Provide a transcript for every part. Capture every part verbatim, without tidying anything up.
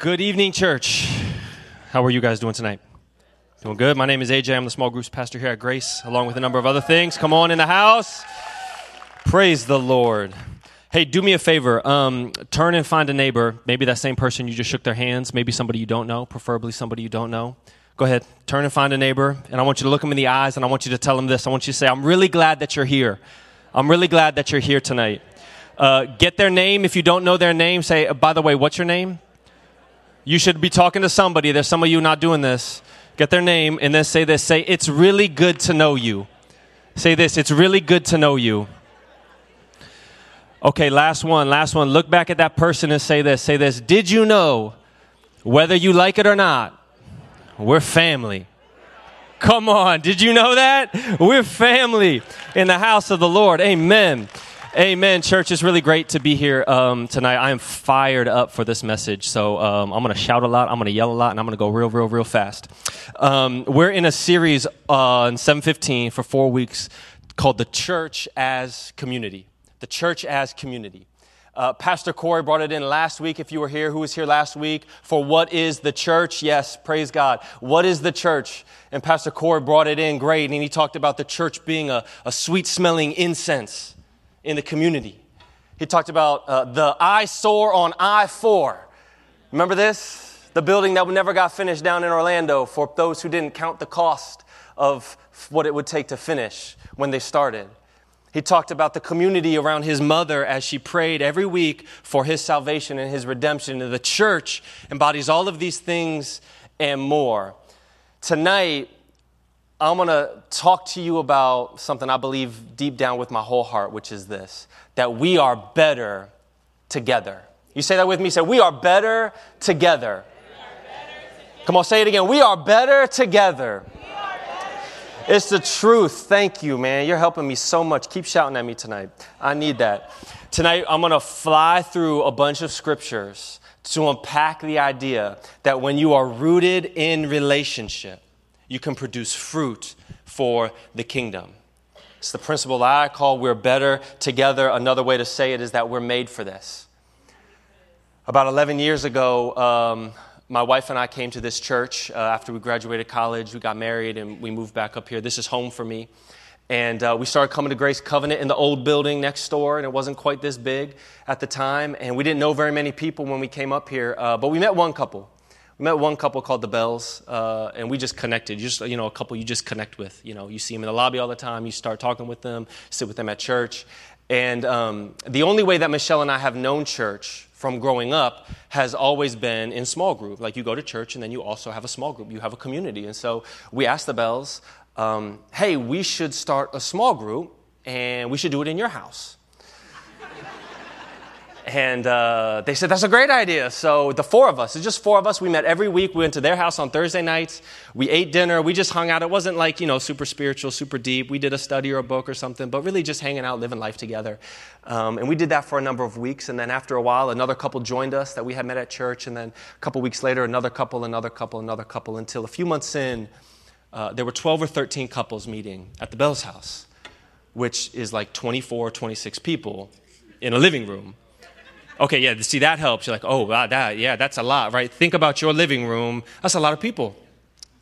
Good evening, church. How are you guys doing tonight? Doing good. My name is A J. I'm the small groups pastor here at Grace, along with a number of other things. Come on in the house. Praise the Lord. Hey, do me a favor. Um, turn and find a neighbor. Maybe that same person you just shook their hands. Maybe somebody you don't know, preferably somebody you don't know. Go ahead. Turn and find a neighbor, and I want you to look them in the eyes, and I want you to tell them this. I want you to say, I'm really glad that you're here. I'm really glad that you're here tonight. Uh, get their name. If you don't know their name, say, by the way, what's your name? You should be talking to somebody. There's some of you not doing this. Get their name and then say this. Say, it's really good to know you. Say this, it's really good to know you. Okay, last one, last one. Look back at that person and say this. Say this, did you know, whether you like it or not, we're family. Come on, did you know that? We're family in the house of the Lord. Amen. Amen, church. It's really great to be here um, tonight. I am fired up for this message, so um, I'm going to shout a lot, I'm going to yell a lot, and I'm going to go real, real, real fast. Um, we're in a series on seven fifteen for four weeks called The Church as Community. The Church as Community. Uh, Pastor Corey brought it in last week, if you were here. Who was here last week? For what is the church? Yes, praise God. What is the church? And Pastor Corey brought it in great, and he talked about the church being a, a sweet-smelling incense in the community. He talked about uh, the eyesore on I four. Remember this? The building that never got finished down in Orlando for those who didn't count the cost of what it would take to finish when they started. He talked about the community around his mother as she prayed every week for his salvation and his redemption. And the church embodies all of these things and more. Tonight, I'm going to talk to you about something I believe deep down with my whole heart, which is this, that we are better together. You say that with me? Say, we are better together. We are better together. Come on, say it again. We are better together. We are better together. It's the truth. Thank you, man. You're helping me so much. Keep shouting at me tonight. I need that. Tonight, I'm going to fly through a bunch of scriptures to unpack the idea that when you are rooted in relationship, you can produce fruit for the kingdom. It's the principle I call we're better together. Another way to say it is that we're made for this. About eleven years ago, um, my wife and I came to this church uh, after we graduated college. We got married and we moved back up here. This is home for me. And uh, we started coming to Grace Covenant in the old building next door, and it wasn't quite this big at the time. And we didn't know very many people when we came up here, uh, but we met one couple. We met one couple called the Bells, uh, and we just connected. Just, you know, a couple you just connect with. You know, you see them in the lobby all the time. You start talking with them, sit with them at church. And um, the only way that Michelle and I have known church from growing up has always been in small group. Like, you go to church, and then you also have a small group. You have a community. And so we asked the Bells, um, hey, we should start a small group, and we should do it in your house. And uh, they said, that's a great idea. So the four of us, it's just four of us. We met every week. We went to their house on Thursday nights. We ate dinner. We just hung out. It wasn't like, you know, super spiritual, super deep. We did a study or a book or something, but really just hanging out, living life together. Um, and we did that for a number of weeks. And then after a while, another couple joined us that we had met at church. And then a couple weeks later, another couple, another couple, another couple, until a few months in, uh, there were twelve or thirteen couples meeting at the Bell's house, which is like twenty-four or twenty-six people in a living room. Okay, yeah, see, that helps. You're like, oh, wow, that, yeah, that's a lot, right? Think about your living room. That's a lot of people.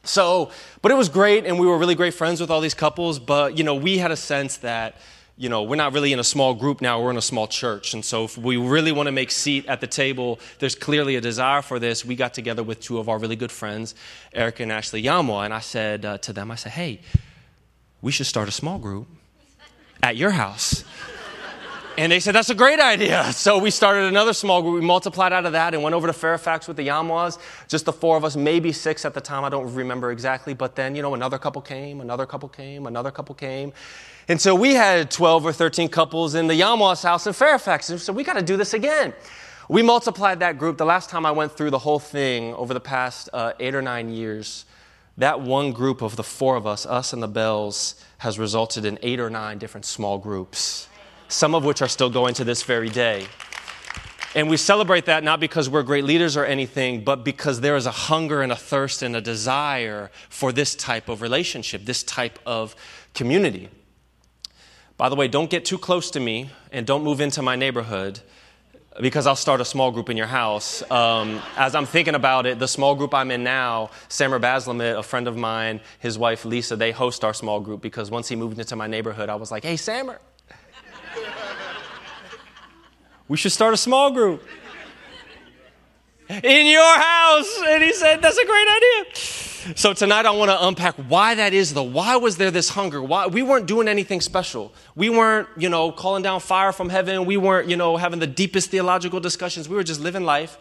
So, but it was great, and we were really great friends with all these couples, but, you know, we had a sense that, you know, we're not really in a small group now, we're in a small church. And so if we really want to make seat at the table, there's clearly a desire for this. We got together with two of our really good friends, Eric and Ashley Yamwa, and I said uh, to them, I said, hey, we should start a small group at your house. And they said, that's a great idea. So we started another small group. We multiplied out of that and went over to Fairfax with the Yamwas, just the four of us, maybe six at the time. I don't remember exactly. But then, you know, another couple came, another couple came, another couple came. And so we had twelve or thirteen couples in the Yamwas' house in Fairfax. And so we got to do this again. We multiplied that group. The last time I went through the whole thing over the past uh, eight or nine years, that one group of the four of us, us and the Bells, has resulted in eight or nine different small groups, some of which are still going to this very day. And we celebrate that not because we're great leaders or anything, but because there is a hunger and a thirst and a desire for this type of relationship, this type of community. By the way, don't get too close to me and don't move into my neighborhood. because I'll start a small group in your house. Um, as I'm thinking about it, the small group I'm in now, Samer Baslamit, a friend of mine, his wife Lisa, they host our small group because once he moved into my neighborhood, I was like, hey, Samer, we should start a small group in your house. And he said, that's a great idea. So tonight I want to unpack why that is, though. Why was there this hunger? Why we weren't doing anything special. We weren't, you know, calling down fire from heaven. We weren't, you know, having the deepest theological discussions. We were just living life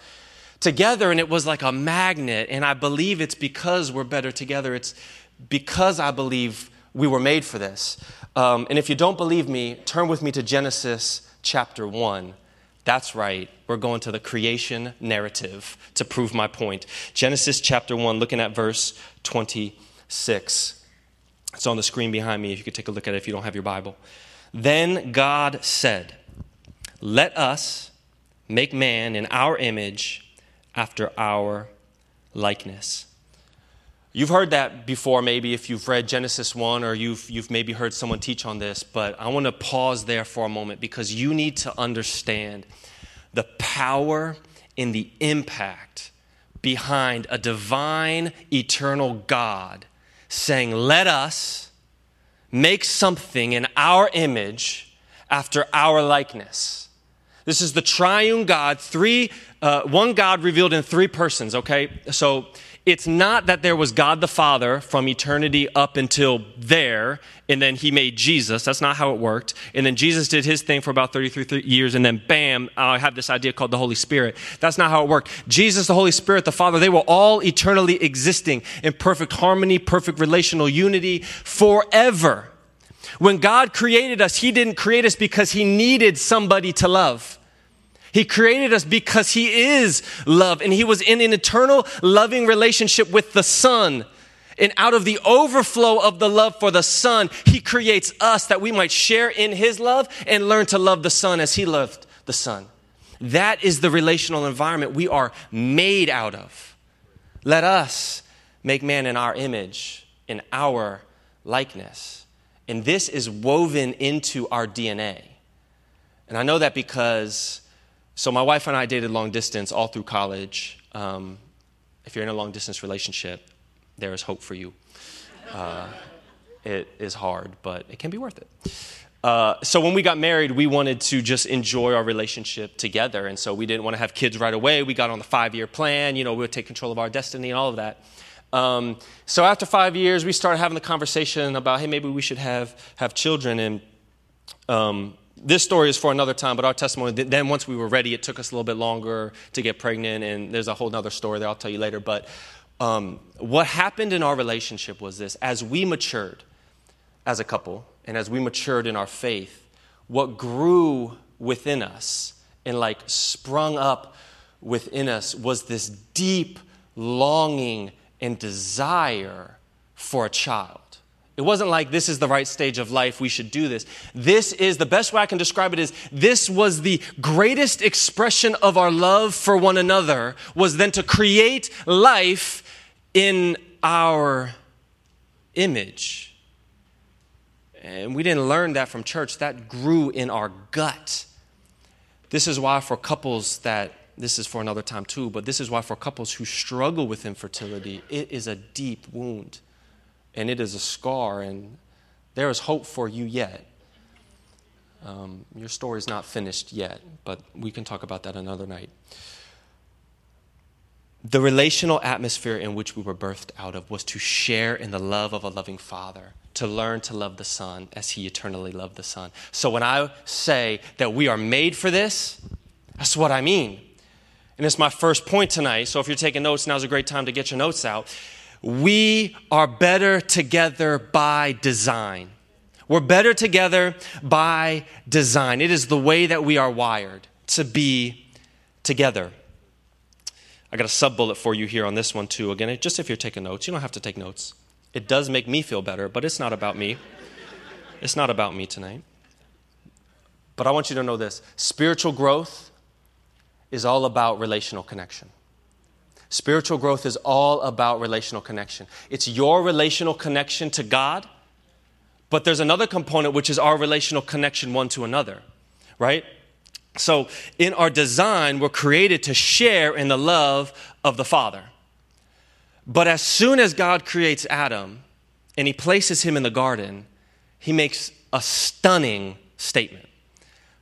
together. And it was like a magnet. And I believe it's because we're better together. It's because I believe we were made for this. Um, and if you don't believe me, turn with me to Genesis chapter one. That's right. We're going to the creation narrative to prove my point. Genesis chapter one, looking at verse twenty-six. It's on the screen behind me if you could take a look at it if you don't have your Bible. Then God said, let us make man in our image after our likeness. You've heard that before, maybe if you've read Genesis one or you've you've maybe heard someone teach on this, but I want to pause there for a moment because you need to understand the power and the impact behind a divine, eternal God saying, let us make something in our image after our likeness. This is the triune God, three, uh, one God revealed in three persons, okay? So it's not that there was God the Father from eternity up until there, and then he made Jesus. That's not how it worked. And then Jesus did his thing for about thirty-three years, and then bam, I have this idea called the Holy Spirit. That's not how it worked. Jesus, the Holy Spirit, the Father, they were all eternally existing in perfect harmony, perfect relational unity forever. When God created us, he didn't create us because he needed somebody to love. He created us because he is love, and he was in an eternal loving relationship with the Son. And out of the overflow of the love for the Son, he creates us that we might share in his love and learn to love the Son as he loved the Son. That is the relational environment we are made out of. Let us make man in our image, in our likeness. And this is woven into our D N A. And I know that because... So my wife and I dated long distance all through college. Um, if you're in a long distance relationship, there is hope for you. Uh, it is hard, but it can be worth it. Uh, so when we got married, we wanted to just enjoy our relationship together. And so we didn't want to have kids right away. We got on the five-year plan. You know, we would take control of our destiny and all of that. Um, so after five years, we started having the conversation about, hey, maybe we should have have children. And um this story is for another time, but our testimony, then once we were ready, it took us a little bit longer to get pregnant, and there's a whole other story that I'll tell you later. But um, what happened in our relationship was this. As we matured as a couple and as we matured in our faith, what grew within us and like sprung up within us was this deep longing and desire for a child. It wasn't like this is the right stage of life, we should do this. This is, the best way I can describe it is, this was the greatest expression of our love for one another, was then to create life in our image. And we didn't learn that from church. That grew in our gut. This is why for couples that, this is for another time too, but this is why for couples who struggle with infertility, it is a deep wound. And it is a scar, and there is hope for you yet. Um, your story's not finished yet, but we can talk about that another night. The relational atmosphere in which we were birthed out of was to share in the love of a loving Father, to learn to love the Son as he eternally loved the Son. So when I say that we are made for this, that's what I mean. And it's my first point tonight, so if you're taking notes, now's a great time to get your notes out. We are better together by design. We're better together by design. It is the way that we are wired to be together. I got a sub-bullet for you here on this one too. Again, just if you're taking notes, you don't have to take notes. It does make me feel better, but it's not about me. It's not about me tonight. But I want you to know this. Spiritual growth is all about relational connection. Spiritual growth is all about relational connection. It's your relational connection to God, but there's another component, which is our relational connection one to another, right? So in our design, we're created to share in the love of the Father. But as soon as God creates Adam and he places him in the garden, he makes a stunning statement.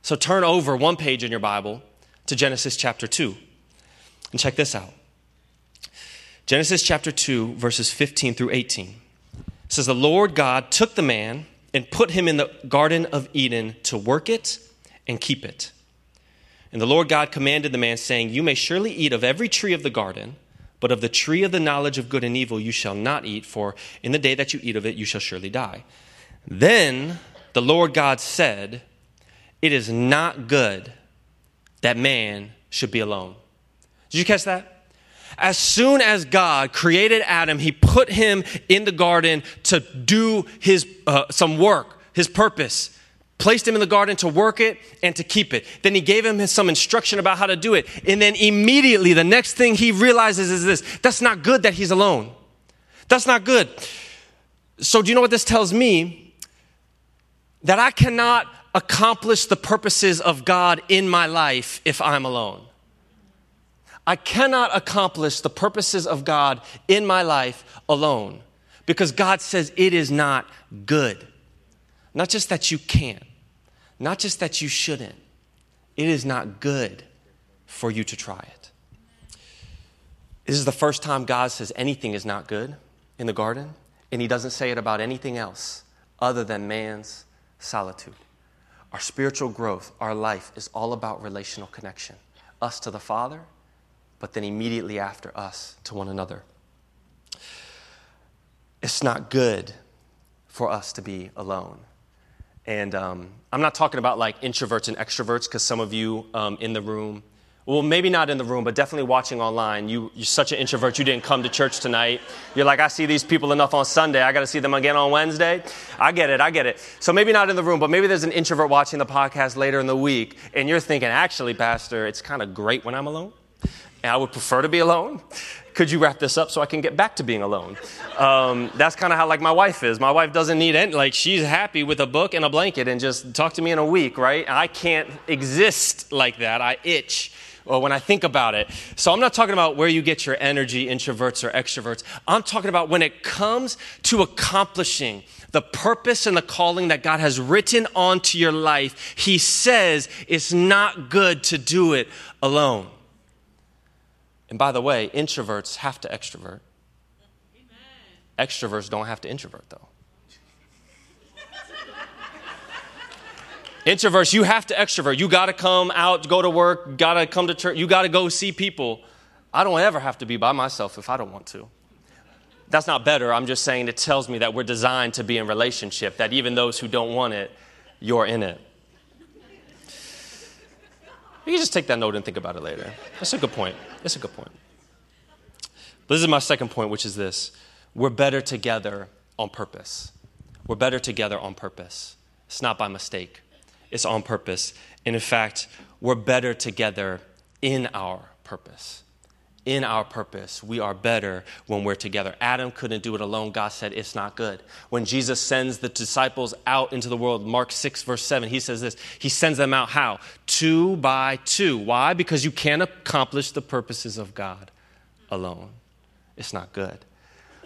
So turn over one page in your Bible to Genesis chapter two and check this out. Genesis chapter two, verses fifteen through eighteen. It says, the Lord God took the man and put him in the Garden of Eden to work it and keep it. And the Lord God commanded the man, saying, you may surely eat of every tree of the garden, but of the tree of the knowledge of good and evil you shall not eat, for in the day that you eat of it you shall surely die. Then the Lord God said, it is not good that man should be alone. Did you catch that? As soon as God created Adam, he put him in the garden to do his uh, some work, his purpose. Placed him in the garden to work it and to keep it. Then he gave him some instruction about how to do it. And then immediately the next thing he realizes is this. That's not good that he's alone. That's not good. So do you know what this tells me? That I cannot accomplish the purposes of God in my life if I'm alone. I cannot accomplish the purposes of God in my life alone. Because God says it is not good. Not just that you can't, not just that you shouldn't. It is not good for you to try it. This is the first time God says anything is not good in the garden, and he doesn't say it about anything else other than man's solitude. Our spiritual growth, our life is all about relational connection. Us to the Father, but then immediately after us to one another. It's not good for us to be alone. And um, I'm not talking about like introverts and extroverts, because some of you um, in the room, well, maybe not in the room, but definitely watching online, you, you're such an introvert, you didn't come to church tonight. You're like, I see these people enough on Sunday, I got to see them again on Wednesday. I get it, I get it. So maybe not in the room, but maybe there's an introvert watching the podcast later in the week, and you're thinking, actually, Pastor, it's kind of great when I'm alone, and I would prefer to be alone. Could you wrap this up so I can get back to being alone? Um, that's kind of how like my wife is. My wife doesn't need any, like she's happy with a book and a blanket and just talk to me in a week, right? I can't exist like that. I itch or when I think about it. So I'm not talking about where you get your energy, introverts or extroverts. I'm talking about when it comes to accomplishing the purpose and the calling that God has written onto your life. He says it's not good to do it alone. And by the way, introverts have to extrovert. Amen. Extroverts don't have to introvert, though. Introverts, you have to extrovert. You got to come out, go to work, got to come to church. You got to go see people. I don't ever have to be by myself if I don't want to. That's not better. I'm just saying it tells me that we're designed to be in relationship, that even those who don't want it, you're in it. You can just take that note and think about it later. That's a good point. That's a good point. But this is my second point, which is this. We're better together on purpose. We're better together on purpose. It's not by mistake. It's on purpose. And in fact, we're better together in our purpose. In our purpose, we are better when we're together. Adam couldn't do it alone. God said, it's not good. When Jesus sends the disciples out into the world, Mark six, verse seven, he says this. He sends them out how? Two by two. Why? Because you can't accomplish the purposes of God alone. It's not good.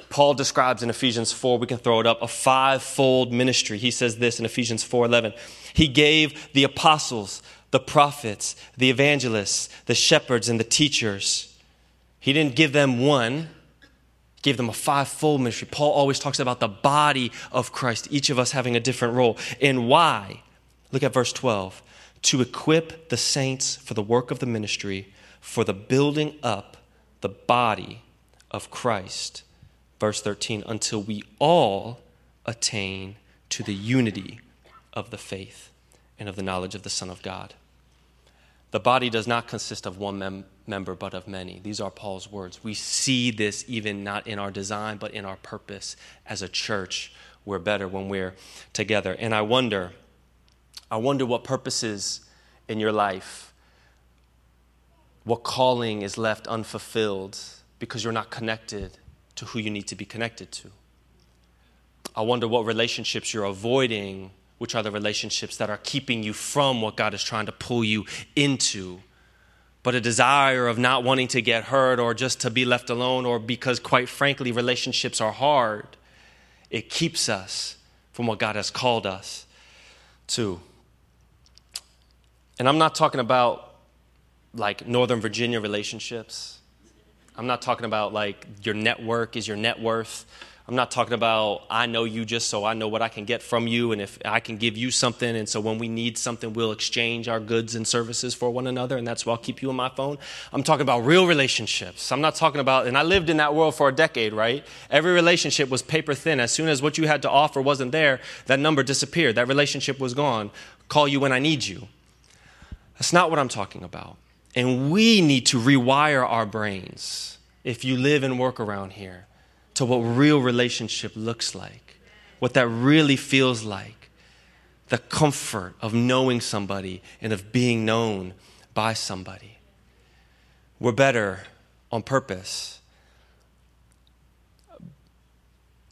Paul describes in Ephesians four, we can throw it up, a five-fold ministry. He says this in Ephesians four eleven. He gave the apostles, the prophets, the evangelists, the shepherds, and the teachers. He didn't give them one, he gave them a five-fold ministry. Paul always talks about the body of Christ, each of us having a different role. And why? Look at verse twelve. To equip the saints for the work of the ministry, for the building up the body of Christ. Verse thirteen, until we all attain to the unity of the faith and of the knowledge of the Son of God. The body does not consist of one mem- member, but of many. These are Paul's words. We see this even not in our design, but in our purpose as a church. We're better when we're together. And I wonder, I wonder what purposes in your life, what calling is left unfulfilled because you're not connected to who you need to be connected to. I wonder what relationships you're avoiding which are the relationships that are keeping you from what God is trying to pull you into, but a desire of not wanting to get hurt or just to be left alone, or because, quite frankly, relationships are hard. It keeps us from what God has called us to. And I'm not talking about like Northern Virginia relationships. I'm not talking about like your network is your net worth. I'm not talking about I know you just so I know what I can get from you, and if I can give you something, and so when we need something, we'll exchange our goods and services for one another, and that's why I'll keep you on my phone. I'm talking about real relationships. I'm not talking about, and I lived in that world for a decade, right? Every relationship was paper thin. As soon as what you had to offer wasn't there, that number disappeared. That relationship was gone. Call you when I need you. That's not what I'm talking about. And we need to rewire our brains, if you live and work around here, to what real relationship looks like, what that really feels like, the comfort of knowing somebody and of being known by somebody. We're better on purpose.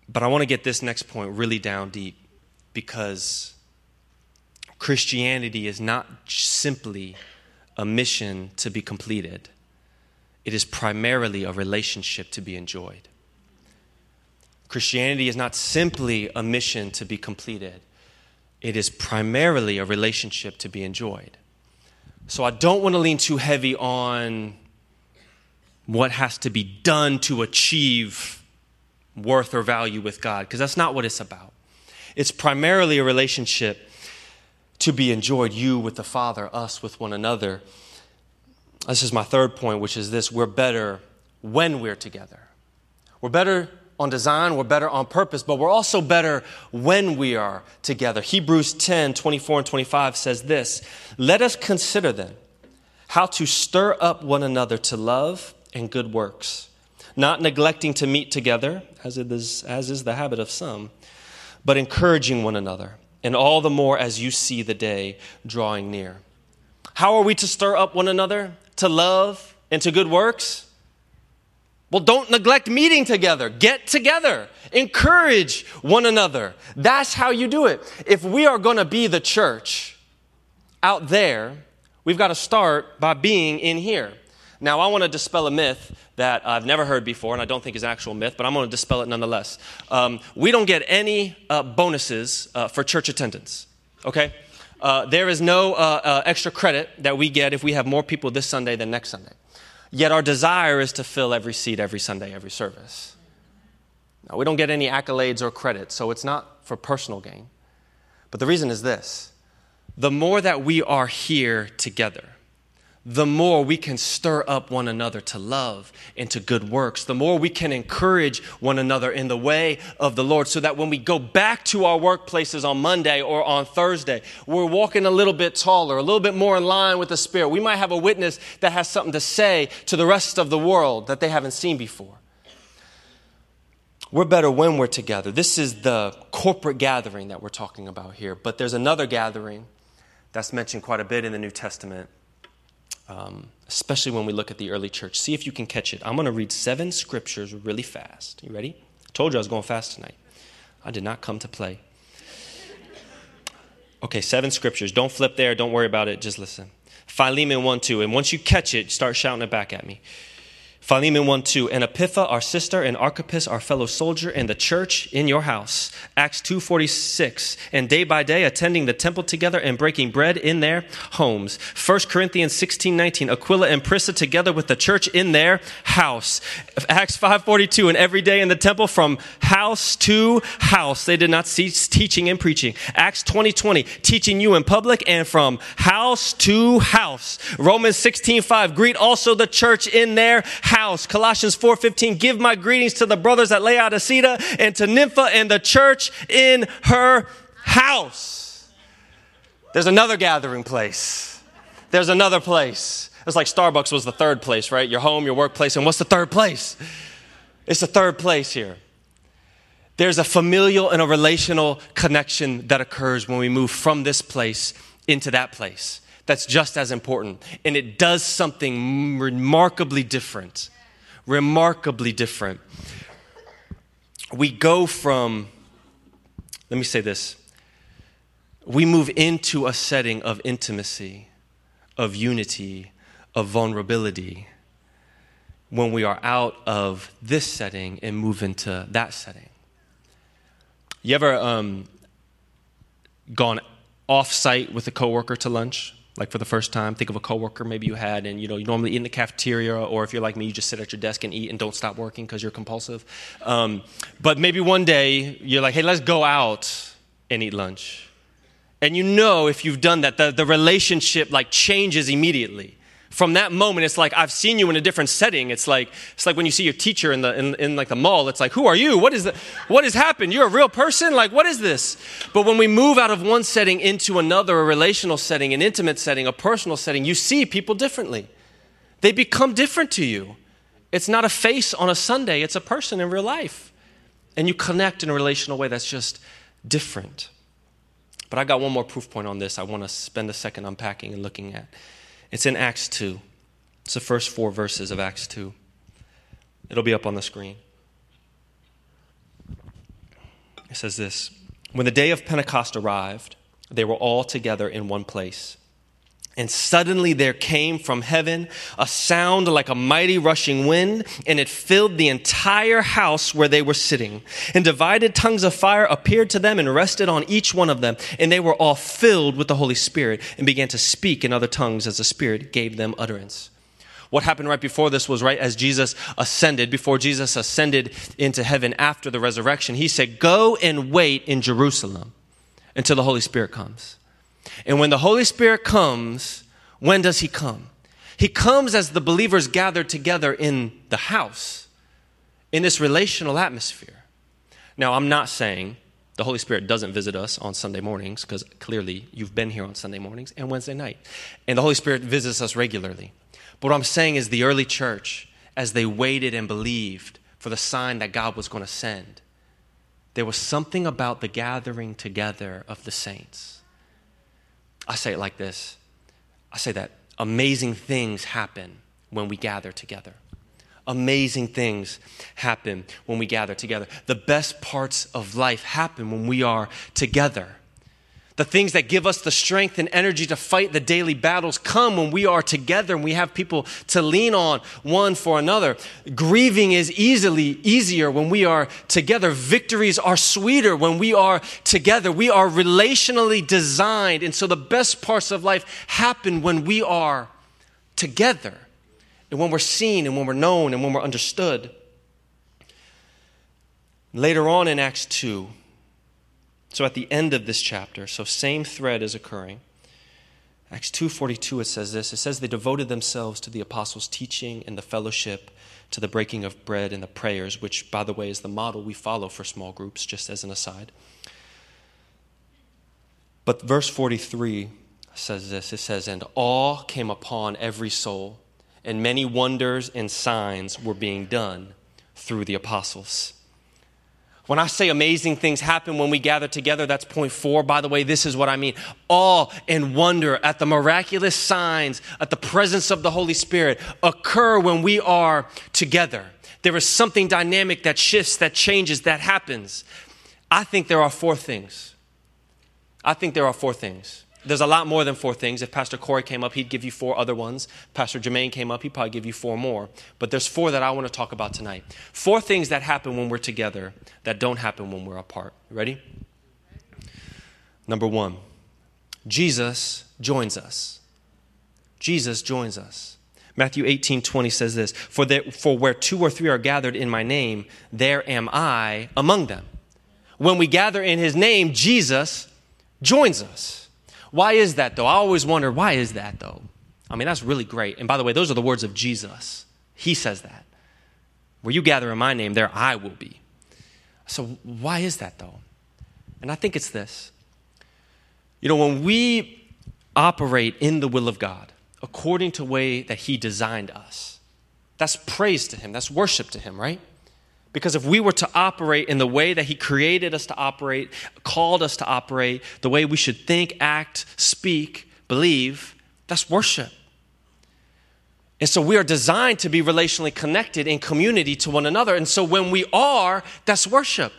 But I want to get this next point really down deep, because Christianity is not simply a mission to be completed. It is primarily a relationship to be enjoyed. Christianity is not simply a mission to be completed. It is primarily a relationship to be enjoyed. So I don't want to lean too heavy on what has to be done to achieve worth or value with God, because that's not what it's about. It's primarily a relationship to be enjoyed, you with the Father, us with one another. This is my third point, which is this: we're better when we're together. We're better on design, we're better on purpose, but we're also better when we are together. Hebrews ten, twenty-four and twenty-five says this: let us consider then how to stir up one another to love and good works, not neglecting to meet together, as it is, as is the habit of some, but encouraging one another, and all the more as you see the day drawing near. How are we to stir up one another to love and to good works? Well, don't neglect meeting together. Get together. Encourage one another. That's how you do it. If we are going to be the church out there, we've got to start by being in here. Now, I want to dispel a myth that I've never heard before, and I don't think is an actual myth, but I'm going to dispel it nonetheless. Um, we don't get any uh, bonuses uh, for church attendance, okay? Uh, there is no uh, uh, extra credit that we get if we have more people this Sunday than next Sunday. Yet our desire is to fill every seat every Sunday, every service. Now, we don't get any accolades or credit, so it's not for personal gain. But the reason is this: the more that we are here together, the more we can stir up one another to love and to good works, the more we can encourage one another in the way of the Lord, so that when we go back to our workplaces on Monday or on Thursday, we're walking a little bit taller, a little bit more in line with the Spirit. We might have a witness that has something to say to the rest of the world that they haven't seen before. We're better when we're together. This is the corporate gathering that we're talking about here, but there's another gathering that's mentioned quite a bit in the New Testament. Um, especially when we look at the early church. See if you can catch it. I'm going to read seven scriptures really fast. You ready? I told you I was going fast tonight. I did not come to play. Okay, seven scriptures. Don't flip there. Don't worry about it. Just listen. Philemon one two. And once you catch it, start shouting it back at me. Philemon one two. And Apipha, our sister, and Archippus, our fellow soldier, and the church in your house. Acts two forty-six. And day by day attending the temple together and breaking bread in their homes. First Corinthians sixteen nineteen. Aquila and Prisca together with the church in their house. Acts five forty-two. And every day in the temple from house to house they did not cease teaching and preaching. Acts twenty twenty. Teaching you in public and from house to house. Romans sixteen five. Greet also the church in their house. House. Colossians four fifteen, give my greetings to the brothers at Laodicea and to Nympha and the church in her house. There's another gathering place. There's another place. It's like Starbucks was the third place, right? Your home, your workplace, and what's the third place? It's the third place here. There's a familial and a relational connection that occurs when we move from this place into that place. That's just as important. And it does something remarkably different. Remarkably different. We go from, let me say this. we move into a setting of intimacy, of unity, of vulnerability when we are out of this setting and move into that setting. You ever um, gone off-site with a coworker to lunch, like for the first time? Think of a coworker maybe you had, and you know you normally eat in the cafeteria, or if you're like me, you just sit at your desk and eat and don't stop working because you're compulsive. Um, but maybe one day you're like, hey, let's go out and eat lunch. And you know if you've done that, the, the relationship like changes immediately. From that moment, it's like, I've seen you in a different setting. It's like it's like when you see your teacher in the in, in like the mall. It's like, who are you? What is the, what has happened? You're a real person? Like, what is this? But when we move out of one setting into another, a relational setting, an intimate setting, a personal setting, you see people differently. They become different to you. It's not a face on a Sunday. It's a person in real life. And you connect in a relational way that's just different. But I got one more proof point on this I want to spend a second unpacking and looking at. It's in Acts two. It's the first four verses of Acts two. It'll be up on the screen. It says this: when the day of Pentecost arrived, they were all together in one place. And suddenly there came from heaven a sound like a mighty rushing wind, and it filled the entire house where they were sitting. And divided tongues of fire appeared to them and rested on each one of them. And they were all filled with the Holy Spirit and began to speak in other tongues as the Spirit gave them utterance. What happened right before this was right as Jesus ascended, before Jesus ascended into heaven after the resurrection, he said, go and wait in Jerusalem until the Holy Spirit comes. And when the Holy Spirit comes, when does he come? He comes as the believers gather together in the house, in this relational atmosphere. Now, I'm not saying the Holy Spirit doesn't visit us on Sunday mornings, because clearly you've been here on Sunday mornings and Wednesday night. And the Holy Spirit visits us regularly. But what I'm saying is the early church, as they waited and believed for the sign that God was going to send, there was something about the gathering together of the saints. I say it like this. I say that amazing things happen when we gather together. Amazing things happen when we gather together. The best parts of life happen when we are together. The things that give us the strength and energy to fight the daily battles come when we are together and we have people to lean on one for another. Grieving is easily easier when we are together. Victories are sweeter when we are together. We are relationally designed, and so the best parts of life happen when we are together and when we're seen and when we're known and when we're understood. Later on in Acts two, so at the end of this chapter, so same thread is occurring. Acts two forty-two, it says this. It says they devoted themselves to the apostles' teaching and the fellowship, to the breaking of bread and the prayers, which, by the way, is the model we follow for small groups, just as an aside. But verse forty-three says this. It says, and awe came upon every soul, and many wonders and signs were being done through the apostles. When I say amazing things happen when we gather together, that's point four. By the way, this is what I mean. Awe and wonder at the miraculous signs, at the presence of the Holy Spirit occur when we are together. There is something dynamic that shifts, that changes, that happens. I think there are four things. I think there are four things. There's a lot more than four things. If Pastor Corey came up, he'd give you four other ones. Pastor Jermaine came up, he'd probably give you four more. But there's four that I want to talk about tonight. Four things that happen when we're together that don't happen when we're apart. Ready? Number one, Jesus joins us. Jesus joins us. Matthew eighteen twenty says this, For that, for where two or three are gathered in my name, there am I among them. When we gather in his name, Jesus joins us. Why is that, though? I always wonder, why is that, though? I mean, that's really great. And by the way, those are the words of Jesus. He says that. Where you gather in my name, there I will be. So why is that, though? And I think it's this. You know, when we operate in the will of God, according to the way that he designed us, that's praise to him. That's worship to him, right? Because if we were to operate in the way that he created us to operate, called us to operate, the way we should think, act, speak, believe, that's worship. And so we are designed to be relationally connected in community to one another. And so when we are, that's worship.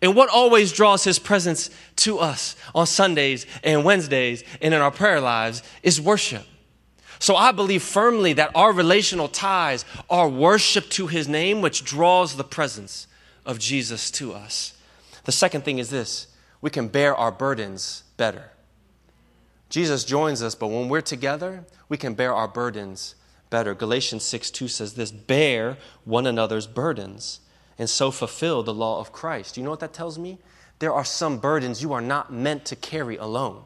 And what always draws his presence to us on Sundays and Wednesdays and in our prayer lives is worship. So I believe firmly that our relational ties are worship to his name, which draws the presence of Jesus to us. The second thing is this: we can bear our burdens better. Jesus joins us, but when we're together, we can bear our burdens better. Galatians six two says this: bear one another's burdens and so fulfill the law of Christ. You know what that tells me? There are some burdens you are not meant to carry alone,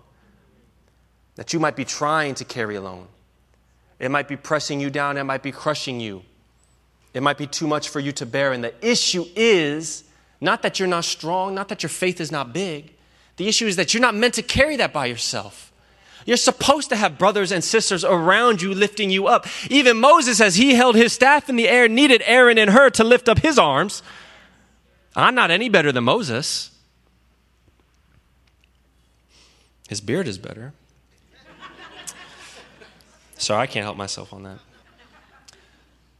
that you might be trying to carry alone. It might be pressing you down. It might be crushing you. It might be too much for you to bear. And the issue is not that you're not strong, not that your faith is not big. The issue is that you're not meant to carry that by yourself. You're supposed to have brothers and sisters around you lifting you up. Even Moses, as he held his staff in the air, needed Aaron and Hur to lift up his arms. I'm not any better than Moses. His beard is better. Sorry, I can't help myself on that.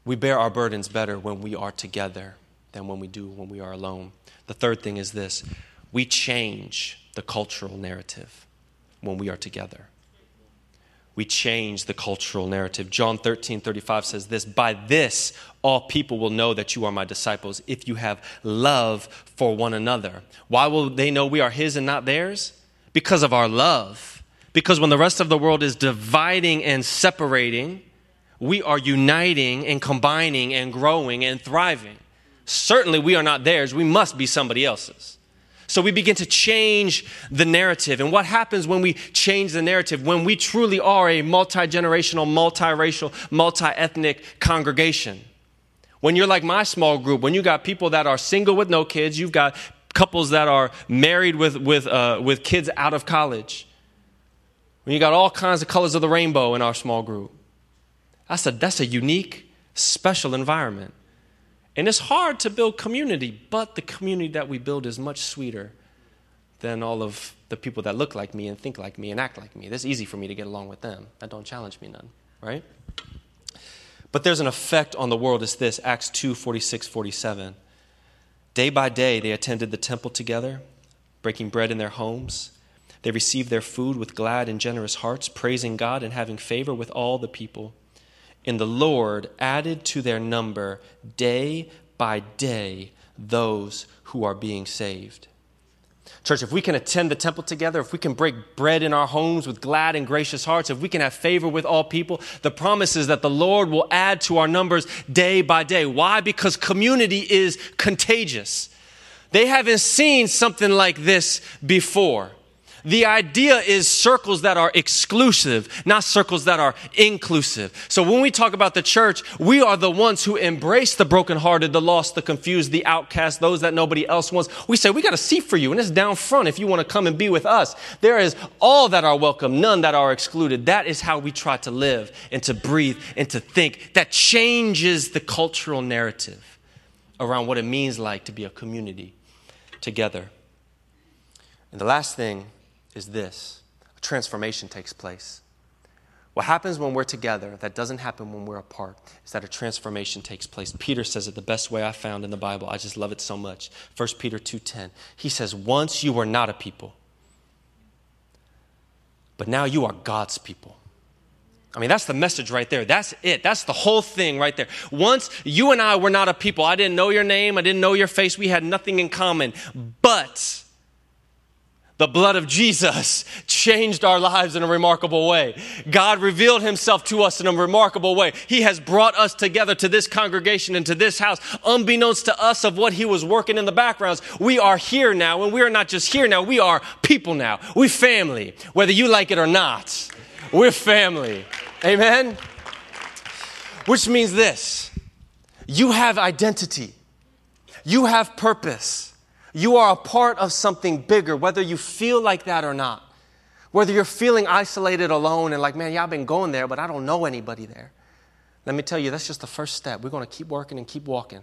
We bear our burdens better when we are together than when we do when we are alone. The third thing is this: we change the cultural narrative when we are together. We change the cultural narrative. John thirteen thirty-five says this: by this, all people will know that you are my disciples, if you have love for one another. Why will they know we are his and not theirs? Because of our love. Because when the rest of the world is dividing and separating, we are uniting and combining and growing and thriving. Certainly we are not theirs. We must be somebody else's. So we begin to change the narrative. And what happens when we change the narrative, when we truly are a multi-generational, multiracial, multi-ethnic congregation? When you're like my small group, when you got people that are single with no kids, you've got couples that are married with, with, uh, with kids out of college. When you got all kinds of colors of the rainbow in our small group. That's a, that's a unique, special environment. And it's hard to build community, but the community that we build is much sweeter than all of the people that look like me and think like me and act like me. That's easy for me to get along with them. That don't challenge me none, right? But there's an effect on the world. It's this, Acts two forty-six forty-seven. Day by day they attended the temple together, breaking bread in their homes. They received their food with glad and generous hearts, praising God and having favor with all the people. And the Lord added to their number day by day those who are being saved. Church, if we can attend the temple together, if we can break bread in our homes with glad and gracious hearts, if we can have favor with all people, the promise is that the Lord will add to our numbers day by day. Why? Because community is contagious. They haven't seen something like this before. The idea is circles that are exclusive, not circles that are inclusive. So when we talk about the church, we are the ones who embrace the brokenhearted, the lost, the confused, the outcast, those that nobody else wants. We say, we got a seat for you, and it's down front if you want to come and be with us. There is all that are welcome, none that are excluded. That is how we try to live and to breathe and to think. That changes the cultural narrative around what it means like to be a community together. And the last thing is this: a transformation takes place. What happens when we're together that doesn't happen when we're apart is that a transformation takes place. Peter says it the best way I found in the Bible. I just love it so much. First Peter two ten. He says, once you were not a people, but now you are God's people. I mean, that's the message right there. That's it. That's the whole thing right there. Once you and I were not a people, I didn't know your name, I didn't know your face, we had nothing in common, but the blood of Jesus changed our lives in a remarkable way. God revealed himself to us in a remarkable way. He has brought us together to this congregation and to this house, unbeknownst to us of what he was working in the backgrounds. We are here now, and we are not just here now. We are people now. We're family, whether you like it or not. We're family. Amen? Which means this: you have identity. You have purpose. You are a part of something bigger, whether you feel like that or not. Whether you're feeling isolated, alone, and like, man, yeah, I've been going there, but I don't know anybody there. Let me tell you, that's just the first step. We're going to keep working and keep walking,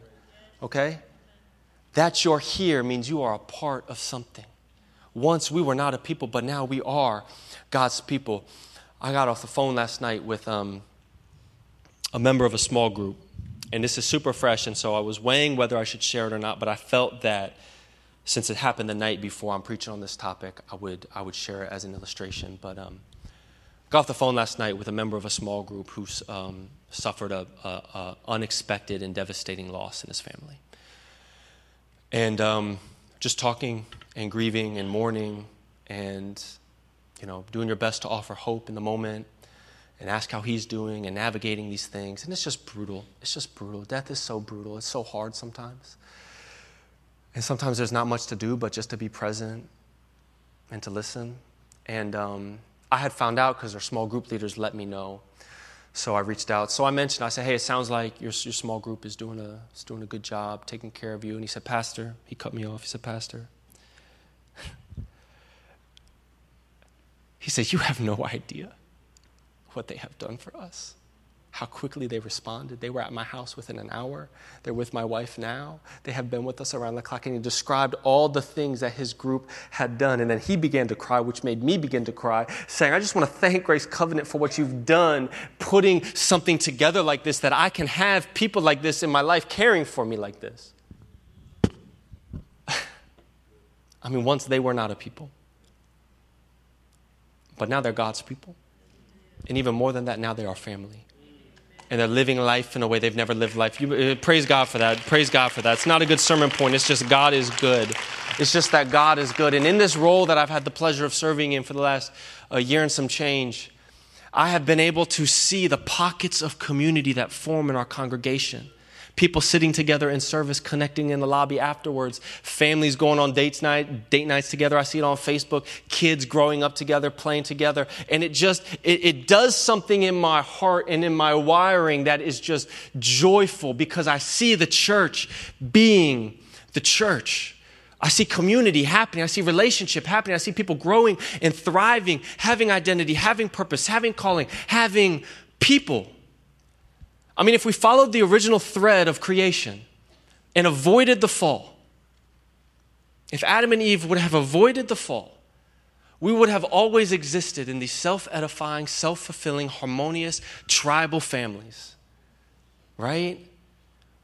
okay? That you're here means you are a part of something. Once we were not a people, but now we are God's people. I got off the phone last night with um, a member of a small group, and this is super fresh, and so I was weighing whether I should share it or not, but I felt that since it happened the night before I'm preaching on this topic, I would I would share it as an illustration. But um, I got off the phone last night with a member of a small group who um, suffered a, a, a unexpected and devastating loss in his family. And um, just talking and grieving and mourning and, you know, doing your best to offer hope in the moment and ask how he's doing and navigating these things. And it's just brutal. It's just brutal. Death is so brutal. It's so hard sometimes. And sometimes there's not much to do but just to be present and to listen. And um, I had found out because our small group leaders let me know. So I reached out. So I mentioned, I said, hey, it sounds like your, your small group is doing a is doing a good job taking care of you. And he said, Pastor, he cut me off. He said, Pastor. He said, you have no idea what they have done for us, how quickly they responded. They were at my house within an hour. They're with my wife now. They have been with us around the clock. And he described all the things that his group had done. And then he began to cry, which made me begin to cry, saying, I just want to thank Grace Covenant for what you've done, putting something together like this, that I can have people like this in my life caring for me like this. I mean, once they were not a people, but now they're God's people. And even more than that, now they are family. And they're living life in a way they've never lived life. You, uh, praise God for that. Praise God for that. It's not a good sermon point. It's just God is good. It's just that God is good. And in this role that I've had the pleasure of serving in for the last uh, year and some change, I have been able to see the pockets of community that form in our congregation. People sitting together in service, connecting in the lobby afterwards, families going on dates night, date nights together. I see it on Facebook, kids growing up together, playing together. And it just, it, it does something in my heart and in my wiring that is just joyful because I see the church being the church. I see community happening. I see relationship happening. I see people growing and thriving, having identity, having purpose, having calling, having people. I mean, if we followed the original thread of creation and avoided the fall, if Adam and Eve would have avoided the fall, we would have always existed in these self-edifying, self-fulfilling, harmonious tribal families, right?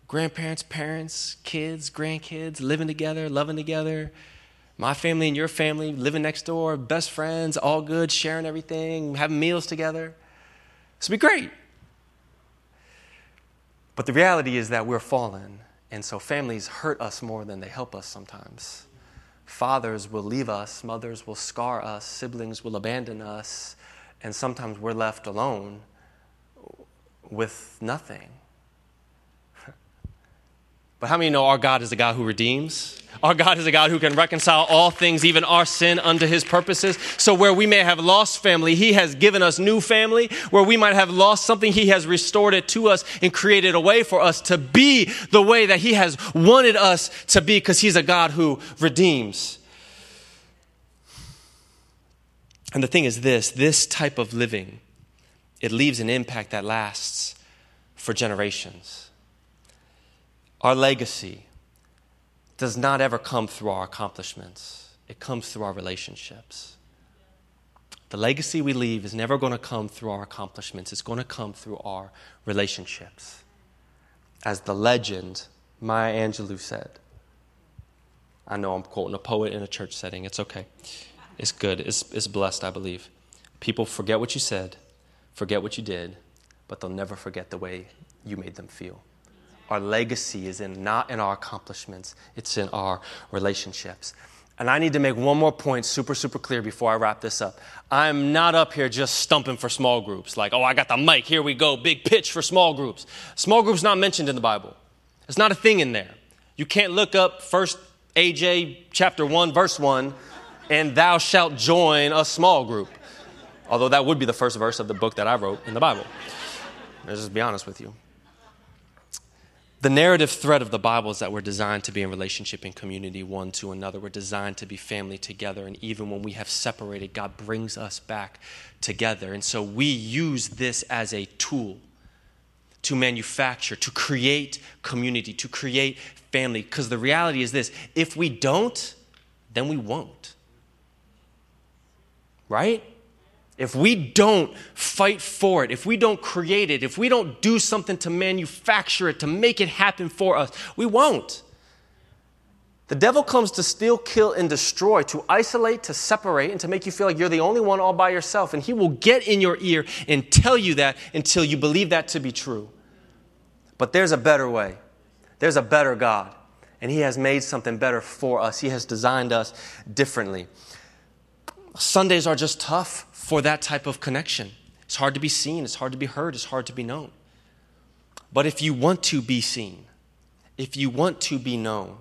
Grandparents, parents, kids, grandkids, living together, loving together. My family and your family, living next door, best friends, all good, sharing everything, having meals together. This would be great. But the reality is that we're fallen, and so families hurt us more than they help us sometimes. Fathers will leave us, mothers will scar us, siblings will abandon us, and sometimes we're left alone with nothing. But how many know our God is a God who redeems? Our God is a God who can reconcile all things, even our sin, unto his purposes. So where we may have lost family, he has given us new family. Where we might have lost something, he has restored it to us and created a way for us to be the way that he has wanted us to be, because he's a God who redeems. And the thing is this, this type of living, it leaves an impact that lasts for generations. Our legacy does not ever come through our accomplishments. It comes through our relationships. The legacy we leave is never going to come through our accomplishments. It's going to come through our relationships. As the legend Maya Angelou said, I know I'm quoting a poet in a church setting. It's okay. It's good. It's, it's blessed, I believe. People forget what you said, forget what you did, but they'll never forget the way you made them feel. Our legacy is in not in our accomplishments. It's in our relationships. And I need to make one more point super, super clear before I wrap this up. I'm not up here just stumping for small groups. Like, oh, I got the mic. Here we go. Big pitch for small groups. Small groups not mentioned in the Bible. It's not a thing in there. You can't look up First A J chapter one, verse one, and thou shalt join a small group. Although that would be the first verse of the book that I wrote in the Bible. Let's just be honest with you. The narrative thread of the Bible is that we're designed to be in relationship and community one to another. We're designed to be family together. And even when we have separated, God brings us back together. And so we use this as a tool to manufacture, to create community, to create family. Because the reality is this, if we don't, then we won't. Right? If we don't fight for it, if we don't create it, if we don't do something to manufacture it, to make it happen for us, we won't. The devil comes to steal, kill, and destroy, to isolate, to separate, and to make you feel like you're the only one all by yourself. And he will get in your ear and tell you that until you believe that to be true. But there's a better way. There's a better God. And he has made something better for us. He has designed us differently. Sundays are just tough for that type of connection. It's hard to be seen. It's hard to be heard. It's hard to be known. But if you want to be seen, if you want to be known,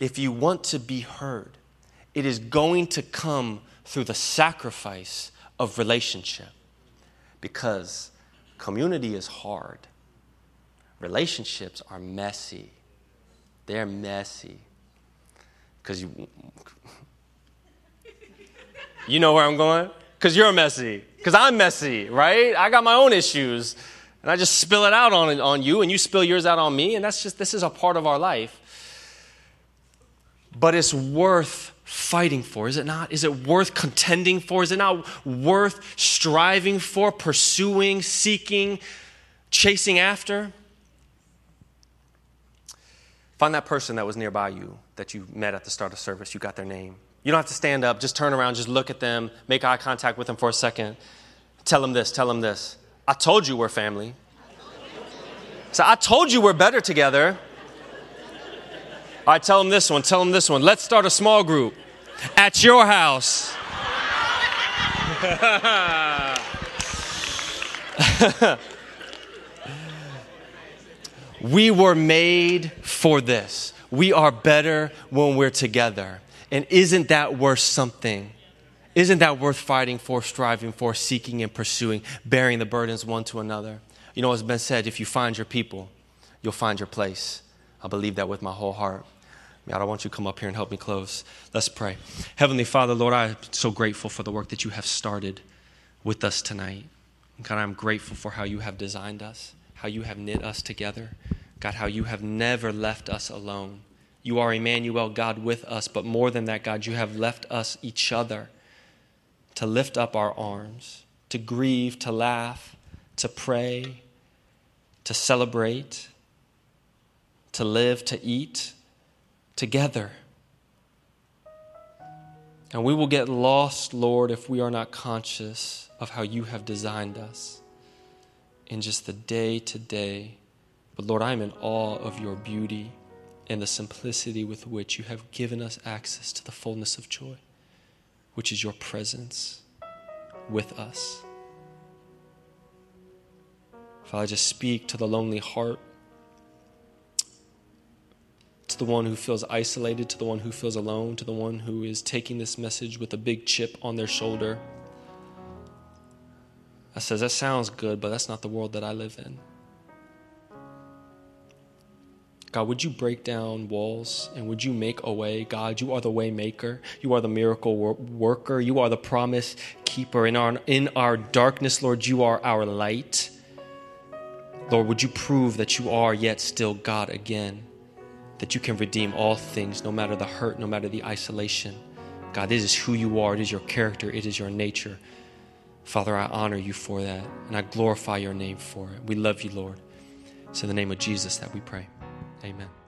if you want to be heard, it is going to come through the sacrifice of relationship, because community is hard. Relationships are messy. They're messy. Because you, you know where I'm going? Because you're messy. Because I'm messy, right? I got my own issues. And I just spill it out on, on you, and you spill yours out on me. And that's just, this is a part of our life. But it's worth fighting for, is it not? Is it worth contending for? Is it not worth striving for, pursuing, seeking, chasing after? Find that person that was nearby you, that you met at the start of service. You got their name. You don't have to stand up. Just turn around. Just look at them. Make eye contact with them for a second. Tell them this. Tell them this. I told you we're family. So I told you we're better together. All right, tell them this one, tell them this one. Let's start a small group at your house. We were made for this. We are better when we're together. And isn't that worth something? Isn't that worth fighting for, striving for, seeking and pursuing, bearing the burdens one to another? You know, it's been said, if you find your people, you'll find your place. I believe that with my whole heart. God, I want you to come up here and help me close. Let's pray. Heavenly Father, Lord, I'm so grateful for the work that you have started with us tonight. God, I'm grateful for how you have designed us, how you have knit us together. God, how you have never left us alone. You are Emmanuel, God with us, but more than that, God, you have left us each other to lift up our arms, to grieve, to laugh, to pray, to celebrate, to live, to eat together. And we will get lost, Lord, if we are not conscious of how you have designed us in just the day to day. But Lord, I am in awe of your beauty and the simplicity with which you have given us access to the fullness of joy, which is your presence with us. Father, just speak to the lonely heart, to the one who feels isolated, to the one who feels alone, to the one who is taking this message with a big chip on their shoulder. I says, that sounds good, but that's not the world that I live in. God, would you break down walls and would you make a way? God, you are the way maker. You are the miracle wor- worker. You are the promise keeper. In our, in our darkness, Lord, you are our light. Lord, would you prove that you are yet still God again? That you can redeem all things, no matter the hurt, no matter the isolation. God, this is who you are. It is your character. It is your nature. Father, I honor you for that, and I glorify your name for it. We love you, Lord. It's in the name of Jesus that we pray. Amen.